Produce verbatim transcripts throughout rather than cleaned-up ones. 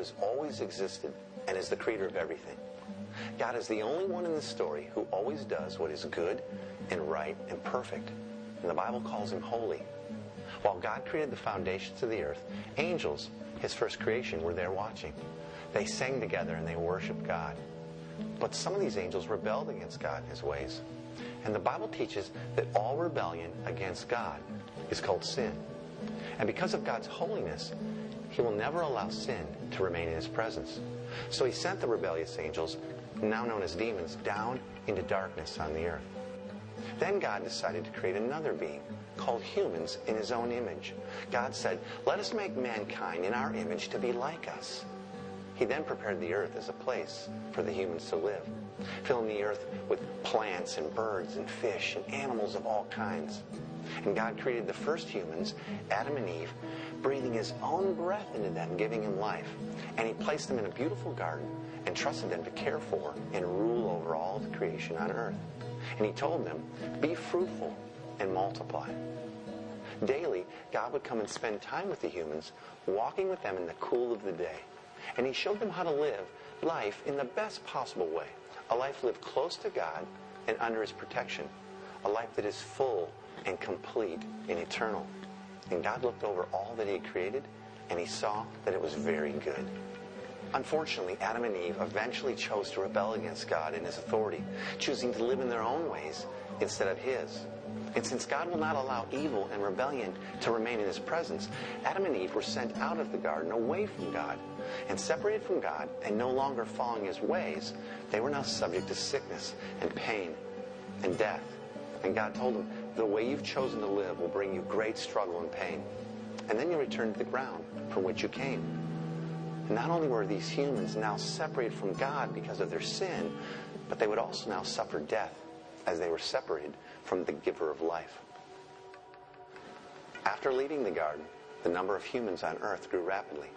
has always existed and is the creator of everything. God is the only one in this story who always does what is good and right and perfect. And the Bible calls him holy. While God created the foundations of the earth, angels, his first creation, were there watching. They sang together and they worshiped God. But some of these angels rebelled against God and his ways. And the Bible teaches that all rebellion against God is called sin. And because of God's holiness, he will never allow sin to remain in his presence. So he sent the rebellious angels, now known as demons, down into darkness on the earth. Then God decided to create another being called humans in his own image. God said, "Let us make mankind in our image to be like us." He then prepared the earth as a place for the humans to live, filling the earth with plants and birds and fish and animals of all kinds. And God created the first humans, Adam and Eve, breathing his own breath into them, giving them life. And he placed them in a beautiful garden and trusted them to care for and rule over all of creation on earth. And he told them, "Be fruitful and multiply." Daily, God would come and spend time with the humans, walking with them in the cool of the day. And he showed them how to live life in the best possible way, a life lived close to God and under his protection, a life that is full and complete and eternal. And God looked over all that he had created, and he saw that it was very good. Unfortunately, Adam and Eve eventually chose to rebel against God and his authority, choosing to live in their own ways instead of his. And since God will not allow evil and rebellion to remain in his presence, Adam and Eve were sent out of the garden, away from God. And separated from God and no longer following his ways, they were now subject to sickness and pain and death. And God told them, "The way you've chosen to live will bring you great struggle and pain. And then you'll return to the ground from which you came." Not only were these humans now separated from God because of their sin, but they would also now suffer death as they were separated from the giver of life. After leaving the garden, the number of humans on earth grew rapidly.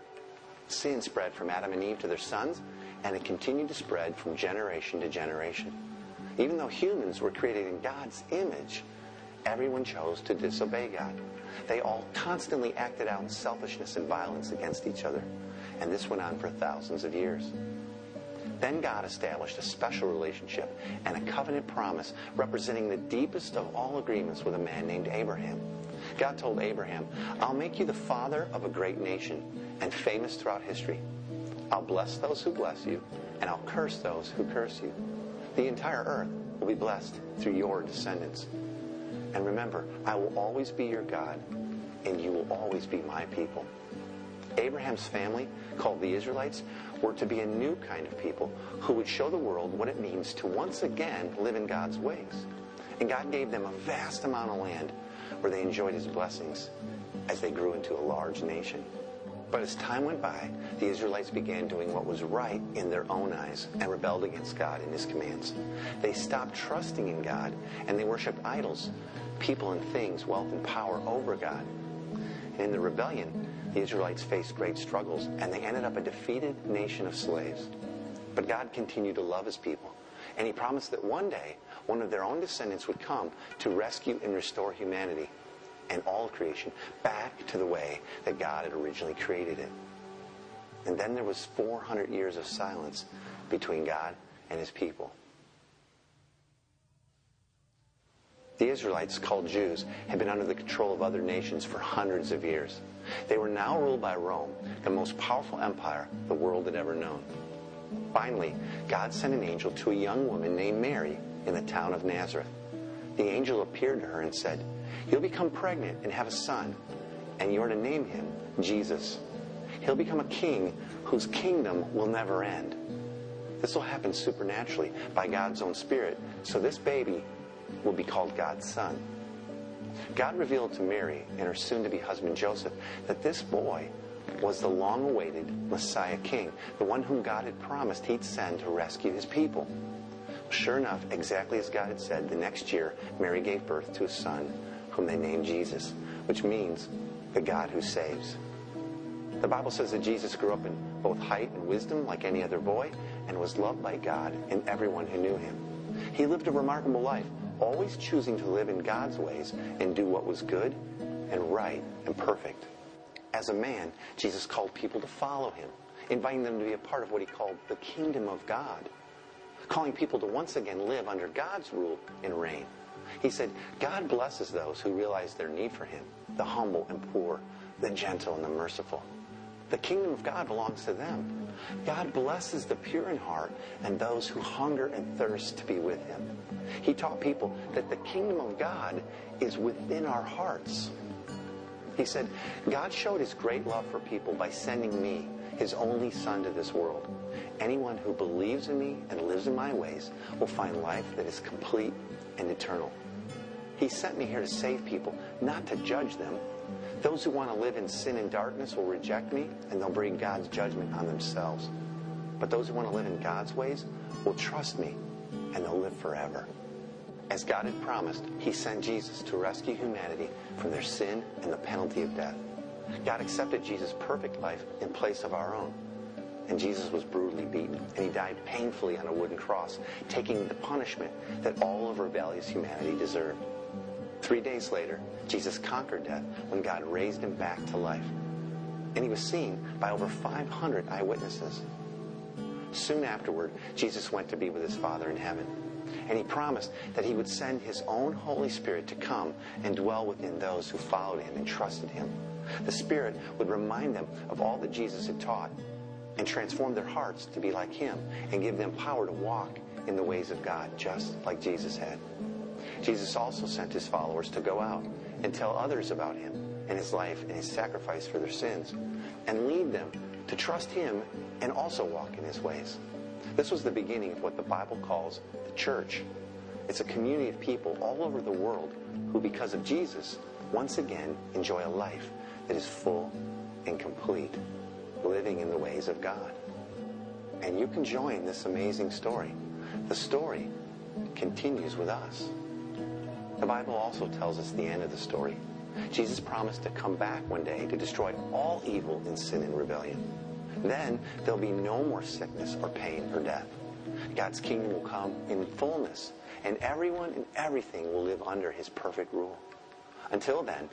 Sin spread from Adam and Eve to their sons, and it continued to spread from generation to generation. Even though humans were created in God's image, everyone chose to disobey God. They all constantly acted out in selfishness and violence against each other. And this went on for thousands of years. Then God established a special relationship and a covenant promise representing the deepest of all agreements with a man named Abraham. God told Abraham, "I'll make you the father of a great nation and famous throughout history. I'll bless those who bless you, and I'll curse those who curse you. The entire earth will be blessed through your descendants. And remember, I will always be your God, and you will always be my people." Abraham's family, called the Israelites, were to be a new kind of people who would show the world what it means to once again live in God's ways. And God gave them a vast amount of land where they enjoyed his blessings as they grew into a large nation. But as time went by, the Israelites began doing what was right in their own eyes and rebelled against God and his commands. They stopped trusting in God, and they worshipped idols, people and things, wealth and power over God. And in the rebellion, the Israelites faced great struggles, and they ended up a defeated nation of slaves. But God continued to love his people, and he promised that one day, one of their own descendants would come to rescue and restore humanity and all of creation back to the way that God had originally created it. And then there was four hundred years of silence between God and his people. The Israelites, called Jews, had been under the control of other nations for hundreds of years. They were now ruled by Rome, the most powerful empire the world had ever known. Finally, God sent an angel to a young woman named Mary in the town of Nazareth. The angel appeared to her and said, "You'll become pregnant and have a son, and you're to name him Jesus. He'll become a king whose kingdom will never end." This will happen supernaturally by God's own Spirit, so this baby will be called God's Son. God revealed to Mary and her soon-to-be husband Joseph that this boy was the long-awaited Messiah King, the one whom God had promised he'd send to rescue his people. Sure enough, exactly as God had said, the next year Mary gave birth to a son whom they named Jesus, which means the God who saves. The Bible says that Jesus grew up in both height and wisdom like any other boy and was loved by God and everyone who knew him. He lived a remarkable life, always choosing to live in God's ways and do what was good and right and perfect. As a man, Jesus called people to follow him. inviting them to be a part of what he called the kingdom of God, calling people to once again live under God's rule and reign. He said, God blesses those who realize their need for him, the humble and poor, the gentle and the merciful. The kingdom of God belongs to them. God blesses the pure in heart and those who hunger and thirst to be with him. He taught people that the kingdom of God is within our hearts. He said, God showed his great love for people by sending me, his only son, to this world. Anyone who believes in me and lives in my ways will find life that is complete and eternal. He sent me here to save people, not to judge them. Those who want to live in sin and darkness will reject me, and they'll bring God's judgment on themselves. But those who want to live in God's ways will trust me, and they'll live forever. As God had promised, he sent Jesus to rescue humanity from their sin and the penalty of death. God accepted Jesus' perfect life in place of our own. And Jesus was brutally beaten, and he died painfully on a wooden cross, taking the punishment that all of rebellious humanity deserved. Three days later, Jesus conquered death when God raised him back to life. And he was seen by over five hundred eyewitnesses. Soon afterward, Jesus went to be with his Father in heaven. And he promised that he would send his own Holy Spirit to come and dwell within those who followed him and trusted him. The Spirit would remind them of all that Jesus had taught and transform their hearts to be like him and give them power to walk in the ways of God, just like Jesus had. Jesus also sent his followers to go out and tell others about him and his life and his sacrifice for their sins, and lead them to trust him and also walk in his ways. This was the beginning of what the Bible calls the church. It's a community of people all over the world who, because of Jesus, once again enjoy a life that is full and complete, living in the ways of God. And you can join this amazing story. The story continues with us. The Bible also tells us the end of the story. Jesus promised to come back one day to destroy all evil and sin and rebellion. Then there'll be no more sickness or pain or death. God's kingdom will come in fullness, and everyone and everything will live under his perfect rule. Until then,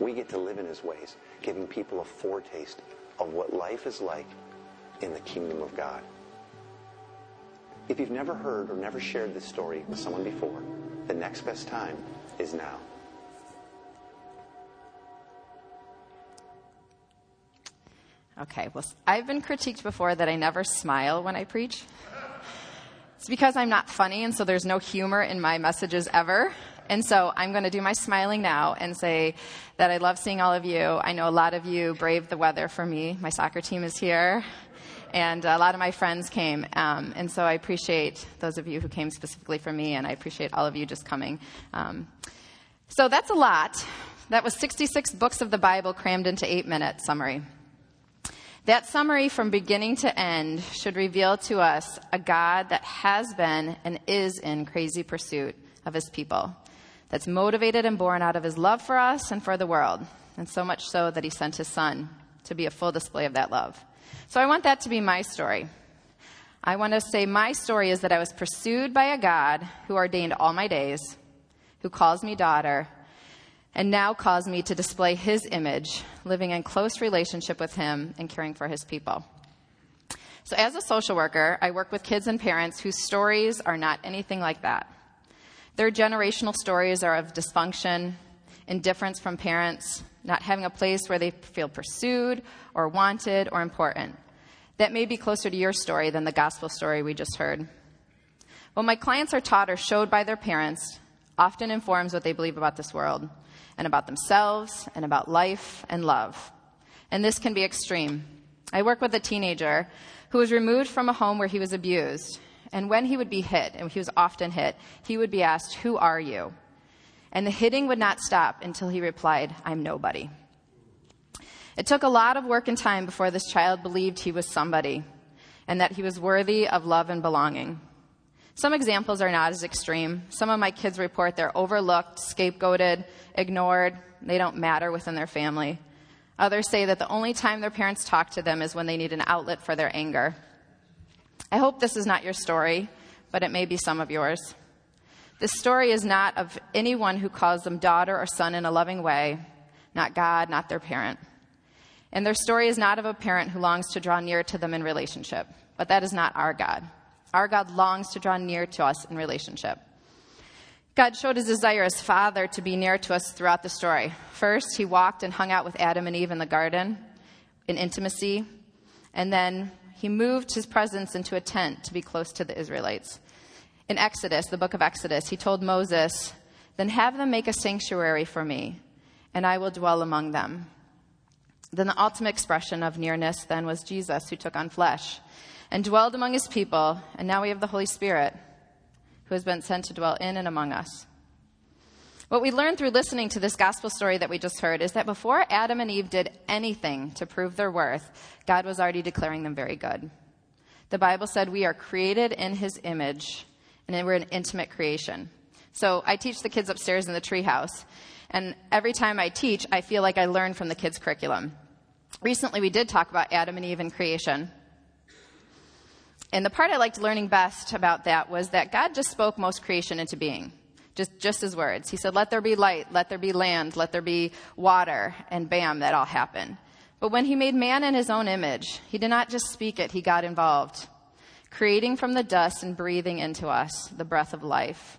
we get to live in his ways, giving people a foretaste of what life is like in the kingdom of God. If you've never heard or never shared this story with someone before, the next best time is now. Okay, well, I've been critiqued before that I never smile when I preach. It's because I'm not funny, and so there's no humor in my messages ever. And so I'm going to do my smiling now and say that I love seeing all of you. I know a lot of you braved the weather for me. My soccer team is here, and a lot of my friends came. Um, and so I appreciate those of you who came specifically for me, and I appreciate all of you just coming. Um, so that's a lot. That was sixty-six books of the Bible crammed into eight-minute summary. That summary from beginning to end should reveal to us a God that has been and is in crazy pursuit of his people, that's motivated and born out of his love for us and for the world, and so much so that he sent his son to be a full display of that love. So I want that to be my story. I want to say my story is that I was pursued by a God who ordained all my days, who calls me daughter, and now calls me to display his image, living in close relationship with him and caring for his people. So as a social worker, I work with kids and parents whose stories are not anything like that. Their generational stories are of dysfunction, indifference from parents, not having a place where they feel pursued or wanted or important. That may be closer to your story than the gospel story we just heard. What my clients are taught or showed by their parents often informs what they believe about this world and about themselves and about life and love. And this can be extreme. I work with a teenager who was removed from a home where he was abused. And when he would be hit, and he was often hit, he would be asked, "Who are you?" And the hitting would not stop until he replied, "I'm nobody." It took a lot of work and time before this child believed he was somebody and that he was worthy of love and belonging. Some examples are not as extreme. Some of my kids report they're overlooked, scapegoated, ignored. They don't matter within their family. Others say that the only time their parents talk to them is when they need an outlet for their anger. I hope this is not your story, but it may be some of yours. This story is not of anyone who calls them daughter or son in a loving way, not God, not their parent. And their story is not of a parent who longs to draw near to them in relationship. But that is not our God. Our God longs to draw near to us in relationship. God showed his desire as Father to be near to us throughout the story. First, he walked and hung out with Adam and Eve in the garden in intimacy. And then he moved his presence into a tent to be close to the Israelites. In Exodus, the book of Exodus, he told Moses, "Then have them make a sanctuary for me, and I will dwell among them." Then the ultimate expression of nearness then was Jesus, who took on flesh and dwelled among his people. And now we have the Holy Spirit, who has been sent to dwell in and among us. What we learned through listening to this gospel story that we just heard is that before Adam and Eve did anything to prove their worth, God was already declaring them very good. The Bible said we are created in his image, and we're an intimate creation. So I teach the kids upstairs in the treehouse, and every time I teach, I feel like I learn from the kids' curriculum. Recently, we did talk about Adam and Eve and creation. And the part I liked learning best about that was that God just spoke most creation into being, just, just his words. He said, "Let there be light, let there be land, let there be water," and bam, that all happened. But when he made man in his own image, he did not just speak it, he got involved, creating from the dust and breathing into us the breath of life.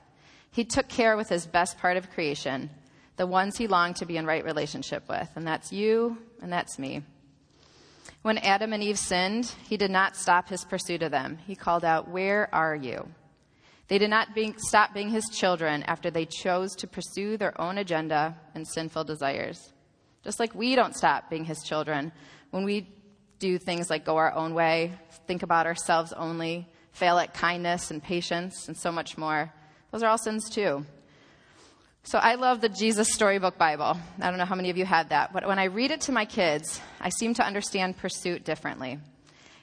He took care with his best part of creation, the ones he longed to be in right relationship with, and that's you and that's me. When Adam and Eve sinned, he did not stop his pursuit of them. He called out, "Where are you?" They did not being, stop being his children after they chose to pursue their own agenda and sinful desires. Just like we don't stop being his children when we do things like go our own way, think about ourselves only, fail at kindness and patience, and so much more. Those are all sins too. So I love the Jesus Storybook Bible. I don't know how many of you had that, but when I read it to my kids, I seem to understand pursuit differently.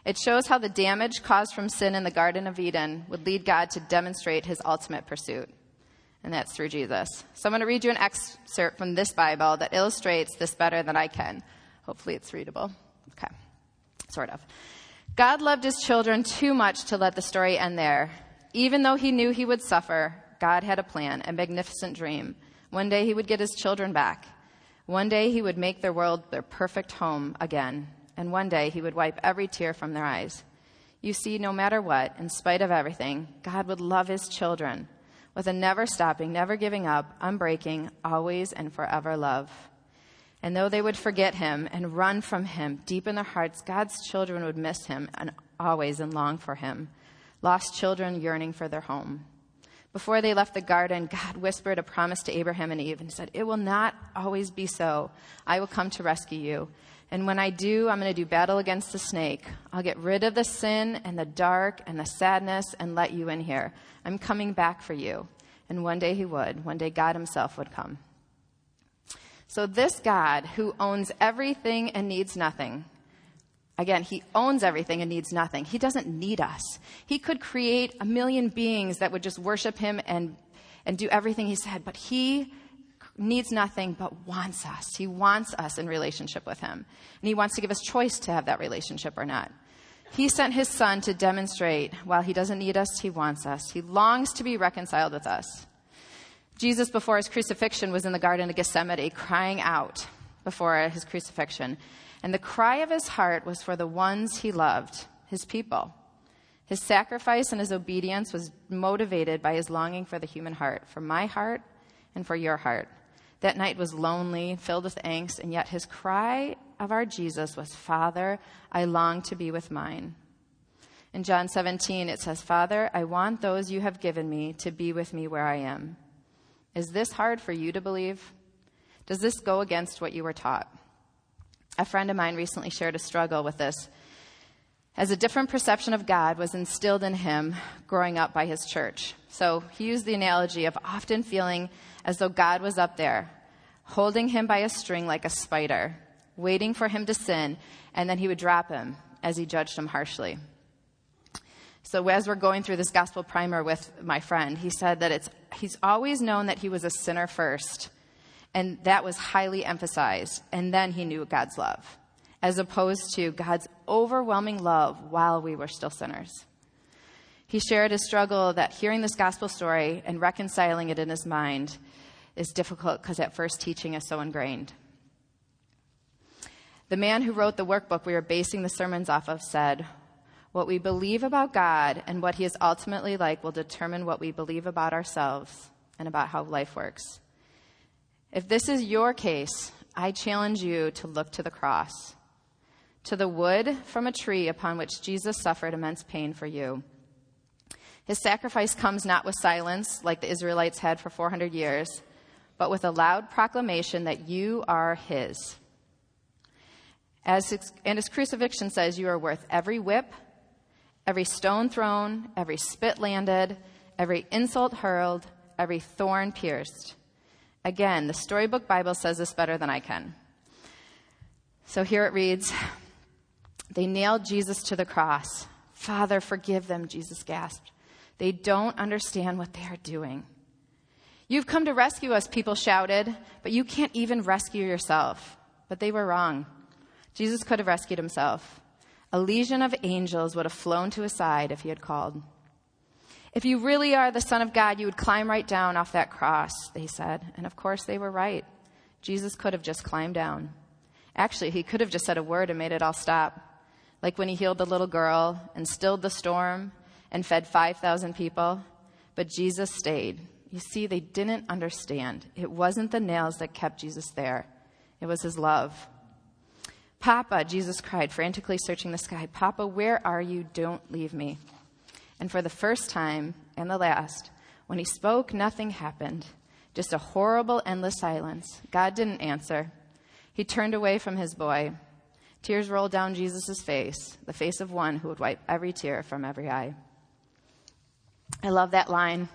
It shows how the damage caused from sin in the Garden of Eden would lead God to demonstrate his ultimate pursuit, and that's through Jesus. So I'm going to read you an excerpt from this Bible that illustrates this better than I can. Hopefully it's readable. Okay, sort of. God loved his children too much to let the story end there. Even though he knew he would suffer, God had a plan, a magnificent dream. One day he would get his children back. One day he would make their world their perfect home again. And one day he would wipe every tear from their eyes. You see, no matter what, in spite of everything, God would love his children with a never stopping, never giving up, unbreaking, always and forever love. And though they would forget him and run from him, deep in their hearts, God's children would miss him and always and long for him. Lost children yearning for their home. Before they left the garden, God whispered a promise to Abraham and Eve and said, "It will not always be so. I will come to rescue you. And when I do, I'm going to do battle against the snake. I'll get rid of the sin and the dark and the sadness and let you in here. I'm coming back for you." And one day he would. One day God himself would come. So this God who owns everything and needs nothing, again, he owns everything and needs nothing. He doesn't need us. He could create a million beings that would just worship him and, and do everything he said, but he needs nothing but wants us. He wants us in relationship with him, and he wants to give us choice to have that relationship or not. He sent his son to demonstrate while he doesn't need us, he wants us. He longs to be reconciled with us. Jesus, before his crucifixion, was in the Garden of Gethsemane crying out before his crucifixion. And the cry of his heart was for the ones he loved, his people. His sacrifice and his obedience was motivated by his longing for the human heart, for my heart and for your heart. That night was lonely, filled with angst, and yet his cry of our Jesus was, "Father, I long to be with mine." In John seventeen, it says, "Father, I want those you have given me to be with me where I am." Is this hard for you to believe? Does this go against what you were taught? A friend of mine recently shared a struggle with this, as a different perception of God was instilled in him growing up by his church. So he used the analogy of often feeling as though God was up there, holding him by a string like a spider, waiting for him to sin, and then he would drop him as he judged him harshly. So as we're going through this gospel primer with my friend, he said that it's he's always known that he was a sinner first, and that was highly emphasized. And then he knew God's love, as opposed to God's overwhelming love while we were still sinners. He shared his struggle that hearing this gospel story and reconciling it in his mind is difficult because at first teaching is so ingrained. The man who wrote the workbook we are basing the sermons off of said, "What we believe about God and what he is ultimately like will determine what we believe about ourselves and about how life works." If this is your case, I challenge you to look to the cross, to the wood from a tree upon which Jesus suffered immense pain for you. His sacrifice comes not with silence, like the Israelites had for four hundred years, but with a loud proclamation that you are his. As his, and his crucifixion says, you are worth every whip, every stone thrown, every spit landed, every insult hurled, every thorn pierced. Again, the Storybook Bible says this better than I can. So here it reads, "They nailed Jesus to the cross. Father, forgive them," Jesus gasped. "They don't understand what they are doing." "You've come to rescue us," people shouted, "but you can't even rescue yourself." But they were wrong. Jesus could have rescued himself. A legion of angels would have flown to his side if he had called. "If you really are the Son of God, you would climb right down off that cross," they said. And of course they were right. Jesus could have just climbed down. Actually, he could have just said a word and made it all stop. Like when he healed the little girl and stilled the storm and fed five thousand people. But Jesus stayed. You see, they didn't understand. It wasn't the nails that kept Jesus there. It was his love. "Papa," Jesus cried, frantically searching the sky. "Papa, where are you? Don't leave me." And for the first time and the last, when he spoke, nothing happened. Just a horrible, endless silence. God didn't answer. He turned away from his boy. Tears rolled down Jesus' face, the face of one who would wipe every tear from every eye. I love that line.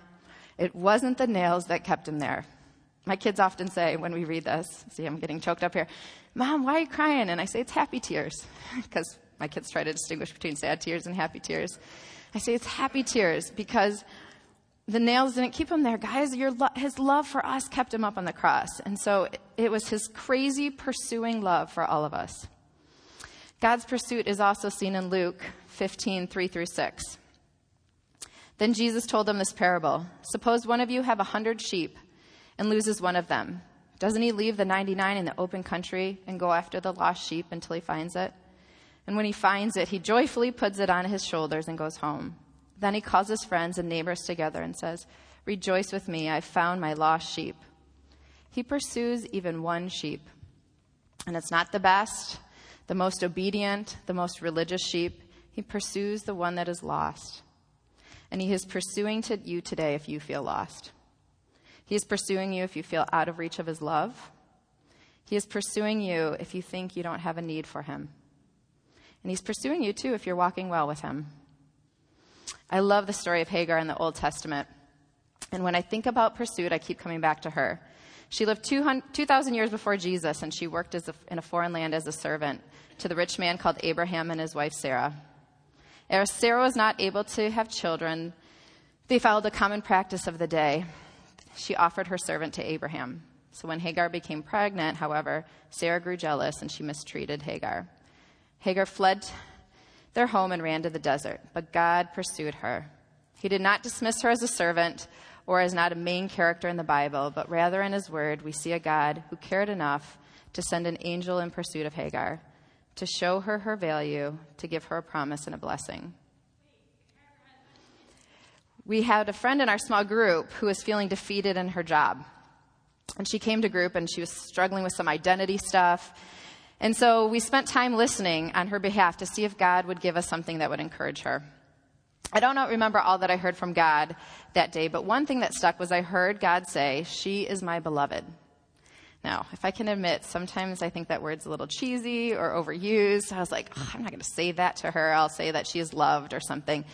It wasn't the nails that kept him there. My kids often say when we read this, see, I'm getting choked up here, "Mom, why are you crying?" And I say, "It's happy tears," because my kids try to distinguish between sad tears and happy tears. I say it's happy tears because the nails didn't keep him there. Guys, your lo- his love for us kept him up on the cross. And so it, it was his crazy pursuing love for all of us. God's pursuit is also seen in Luke fifteen, three through six. Then Jesus told them this parable. "Suppose one of you have a hundred sheep and loses one of them. Doesn't he leave the ninety-nine in the open country and go after the lost sheep until he finds it? And when he finds it, he joyfully puts it on his shoulders and goes home. Then he calls his friends and neighbors together and says, 'Rejoice with me, I found my lost sheep.' He pursues even one sheep. And it's not the best, the most obedient, the most religious sheep. He pursues the one that is lost. And he is pursuing to you today if you feel lost. He is pursuing you if you feel out of reach of his love. He is pursuing you if you think you don't have a need for him. And he's pursuing you, too, if you're walking well with him." I love the story of Hagar in the Old Testament. And when I think about pursuit, I keep coming back to her. She lived two thousand years before Jesus, and she worked as a, in a foreign land as a servant to the rich man called Abraham and his wife Sarah. As Sarah was not able to have children, they followed a common practice of the day. She offered her servant to Abraham. So when Hagar became pregnant, however, Sarah grew jealous, and she mistreated Hagar. Hagar fled their home and ran to the desert, but God pursued her. He did not dismiss her as a servant or as not a main character in the Bible, but rather in his word, we see a God who cared enough to send an angel in pursuit of Hagar, to show her her value, to give her a promise and a blessing. We had a friend in our small group who was feeling defeated in her job. And she came to group and she was struggling with some identity stuff. And so we spent time listening on her behalf to see if God would give us something that would encourage her. I don't remember all that I heard from God that day, but one thing that stuck was I heard God say, "She is my beloved." Now, if I can admit, sometimes I think that word's a little cheesy or overused. I was like, oh, I'm not going to say that to her. I'll say that she is loved or something.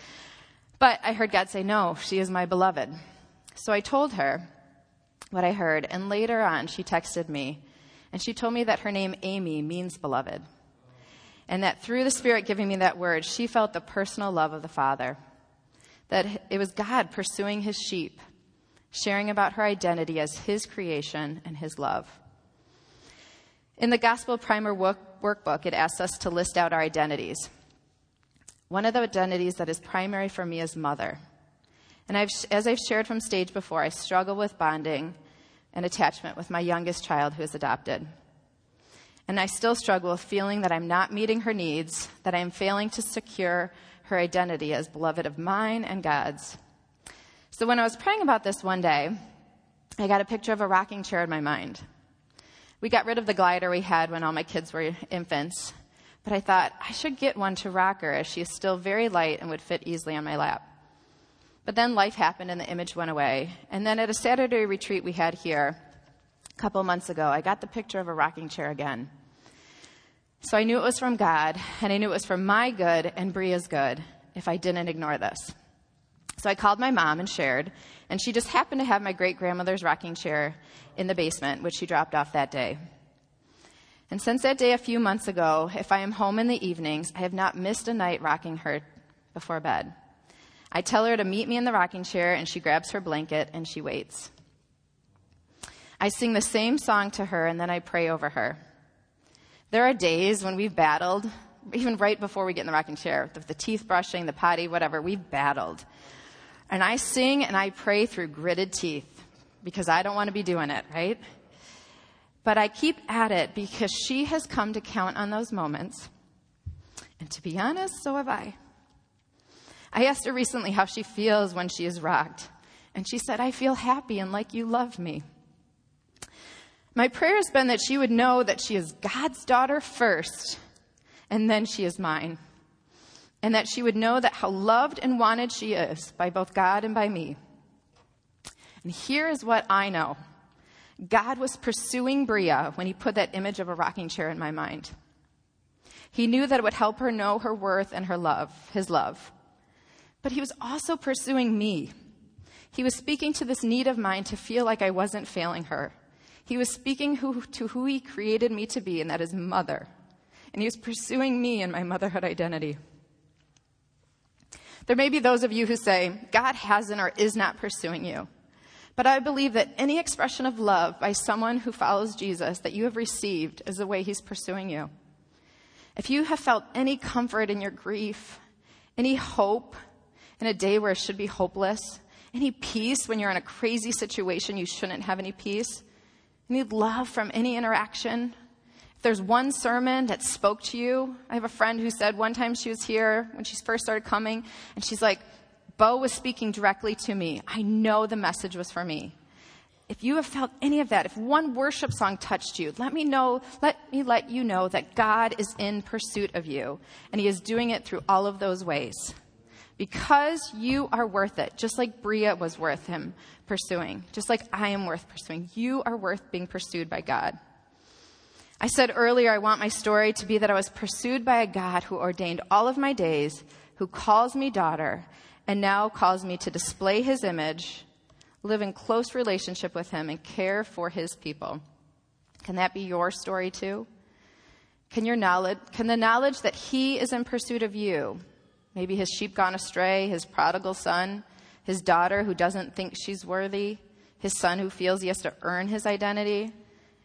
But I heard God say, "No, she is my beloved." So I told her what I heard, and later on she texted me, and she told me that her name, Amy, means beloved. And that through the Spirit giving me that word, she felt the personal love of the Father. That it was God pursuing his sheep, sharing about her identity as his creation and his love. In the Gospel Primer workbook, it asks us to list out our identities. One of the identities that is primary for me is mother. And I've, as I've shared from stage before, I struggle with bonding and attachment with my youngest child who is adopted. and I still struggle with feeling that I'm not meeting her needs, that I am failing to secure her identity as beloved of mine and God's. So when I was praying about this one day, I got a picture of a rocking chair in my mind. We got rid of the glider we had when all my kids were infants, but I thought I should get one to rock her as she is still very light and would fit easily on my lap. But then life happened and the image went away. And then at a Saturday retreat we had here a couple months ago, I got the picture of a rocking chair again. So I knew it was from God, and I knew it was for my good and Bria's good if I didn't ignore this. So I called my mom and shared, and she just happened to have my great-grandmother's rocking chair in the basement, which she dropped off that day. And since that day a few months ago, if I am home in the evenings, I have not missed a night rocking her before bed. I tell her to meet me in the rocking chair, and she grabs her blanket, and she waits. I sing the same song to her, and then I pray over her. There are days when we've battled, even right before we get in the rocking chair, the, the teeth brushing, the potty, whatever, we've battled. And I sing and I pray through gritted teeth because I don't want to be doing it, right? But I keep at it because she has come to count on those moments. And to be honest, so have I. I asked her recently how she feels when she is rocked. And she said, I feel happy and like you love me. My prayer has been that she would know that she is God's daughter first, and then she is mine. And that she would know that how loved and wanted she is by both God and by me. And here is what I know. God was pursuing Bria when he put that image of a rocking chair in my mind. He knew that it would help her know her worth and her love, his love. But he was also pursuing me. He was speaking to this need of mine to feel like I wasn't failing her. He was speaking who, to who he created me to be, and that is mother. And he was pursuing me in my motherhood identity. There may be those of you who say, God hasn't or is not pursuing you. But I believe that any expression of love by someone who follows Jesus that you have received is the way he's pursuing you. If you have felt any comfort in your grief, any hope in a day where it should be hopeless, any peace when you're in a crazy situation you shouldn't have any peace, any love from any interaction, if there's one sermon that spoke to you, I have a friend who said one time she was here when she first started coming, and she's like, Bo was speaking directly to me. I know the message was for me. If you have felt any of that, if one worship song touched you, let me know, let me let you know that God is in pursuit of you, and he is doing it through all of those ways. Because you are worth it, just like Bria was worth him pursuing, just like I am worth pursuing. You are worth being pursued by God. I said earlier I want my story to be that I was pursued by a God who ordained all of my days, who calls me daughter, and now calls me to display his image, live in close relationship with him, and care for his people. Can that be your story too? Can your knowledge, can the knowledge that he is in pursuit of you, maybe his sheep gone astray, his prodigal son, his daughter who doesn't think she's worthy, his son who feels he has to earn his identity,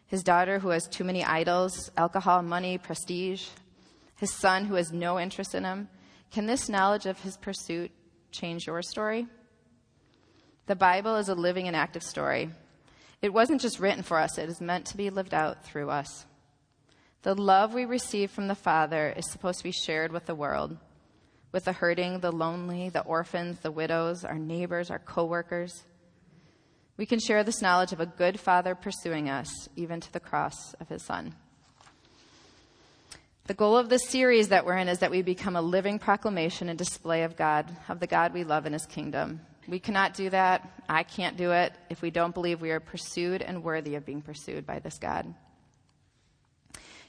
his daughter who has too many idols, alcohol, money, prestige, his son who has no interest in him. Can this knowledge of his pursuit change your story? The Bible is a living and active story. It wasn't just written for us. It is meant to be lived out through us. The love we receive from the Father is supposed to be shared with the world, with the hurting, the lonely, the orphans, the widows, our neighbors, our coworkers. We can share this knowledge of a good Father pursuing us, even to the cross of his Son. The goal of this series that we're in is that we become a living proclamation and display of God, of the God we love in his kingdom. We cannot do that. I can't do it if we don't believe we are pursued and worthy of being pursued by this God.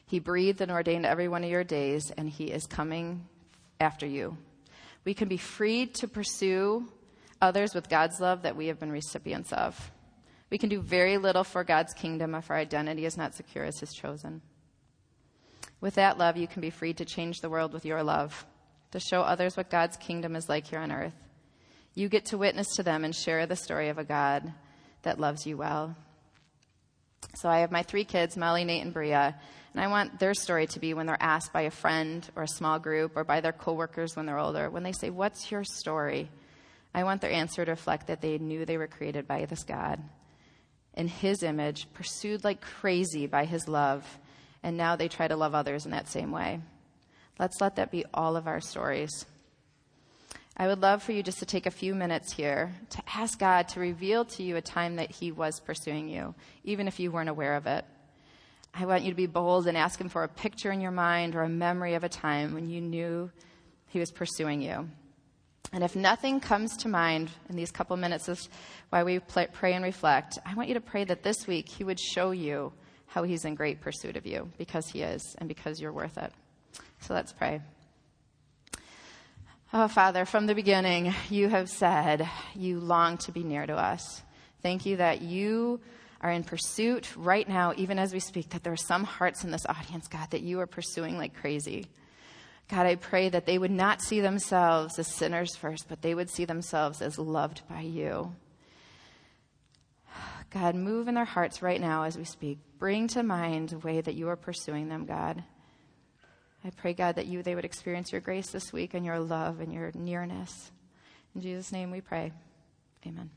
He breathed and ordained every one of your days, and he is coming after you. We can be freed to pursue others with God's love that we have been recipients of. We can do very little for God's kingdom if our identity is not secure as his chosen. With that love, you can be freed to change the world with your love, to show others what God's kingdom is like here on earth. You get to witness to them and share the story of a God that loves you well. So I have my three kids, Molly, Nate, and Bria, and I want their story to be when they're asked by a friend or a small group or by their coworkers when they're older, when they say, "What's your story?" I want their answer to reflect that they knew they were created by this God in his image, pursued like crazy by his love, and now they try to love others in that same way. Let's let that be all of our stories. I would love for you just to take a few minutes here to ask God to reveal to you a time that he was pursuing you, even if you weren't aware of it. I want you to be bold and ask him for a picture in your mind or a memory of a time when you knew he was pursuing you. And if nothing comes to mind in these couple minutes while we pray and reflect, I want you to pray that this week he would show you how he's in great pursuit of you, because he is and because you're worth it. So let's pray. Oh, Father, from the beginning, you have said you long to be near to us. Thank you that you are in pursuit right now, even as we speak, that there are some hearts in this audience, God, that you are pursuing like crazy. God, I pray that they would not see themselves as sinners first, but they would see themselves as loved by you. God, move in their hearts right now as we speak. Bring to mind the way that you are pursuing them, God. I pray, God, that you they would experience your grace this week and your love and your nearness. In Jesus' name we pray. Amen.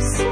So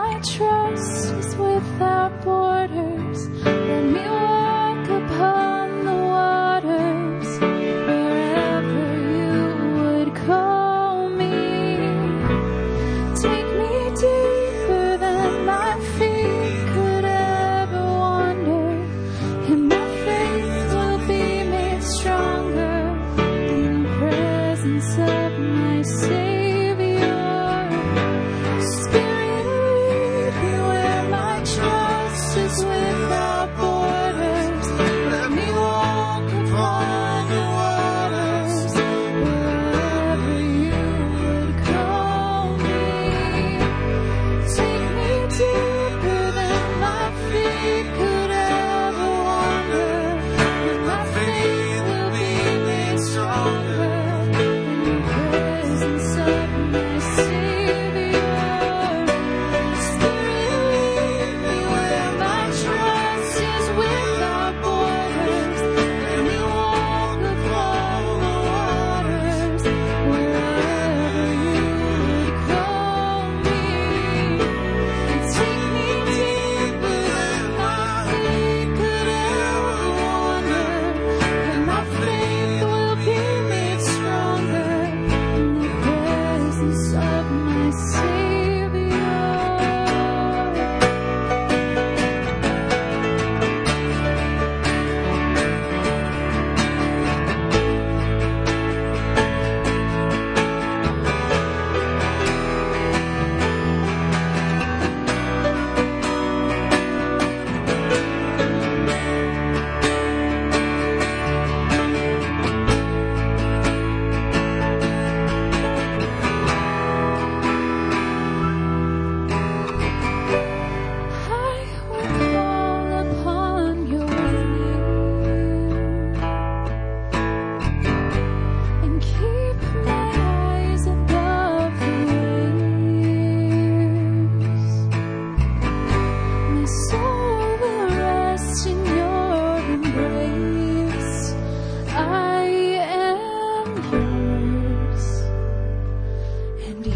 My trust is without borders. Let me walk upon the waters, wherever you would call me. Take me deeper than my feet could ever wander, and my faith will be made stronger in the presence of my Savior.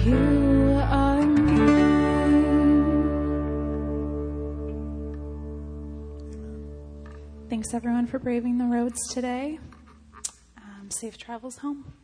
You are new. Thanks everyone for braving the roads today. Um, safe travels home.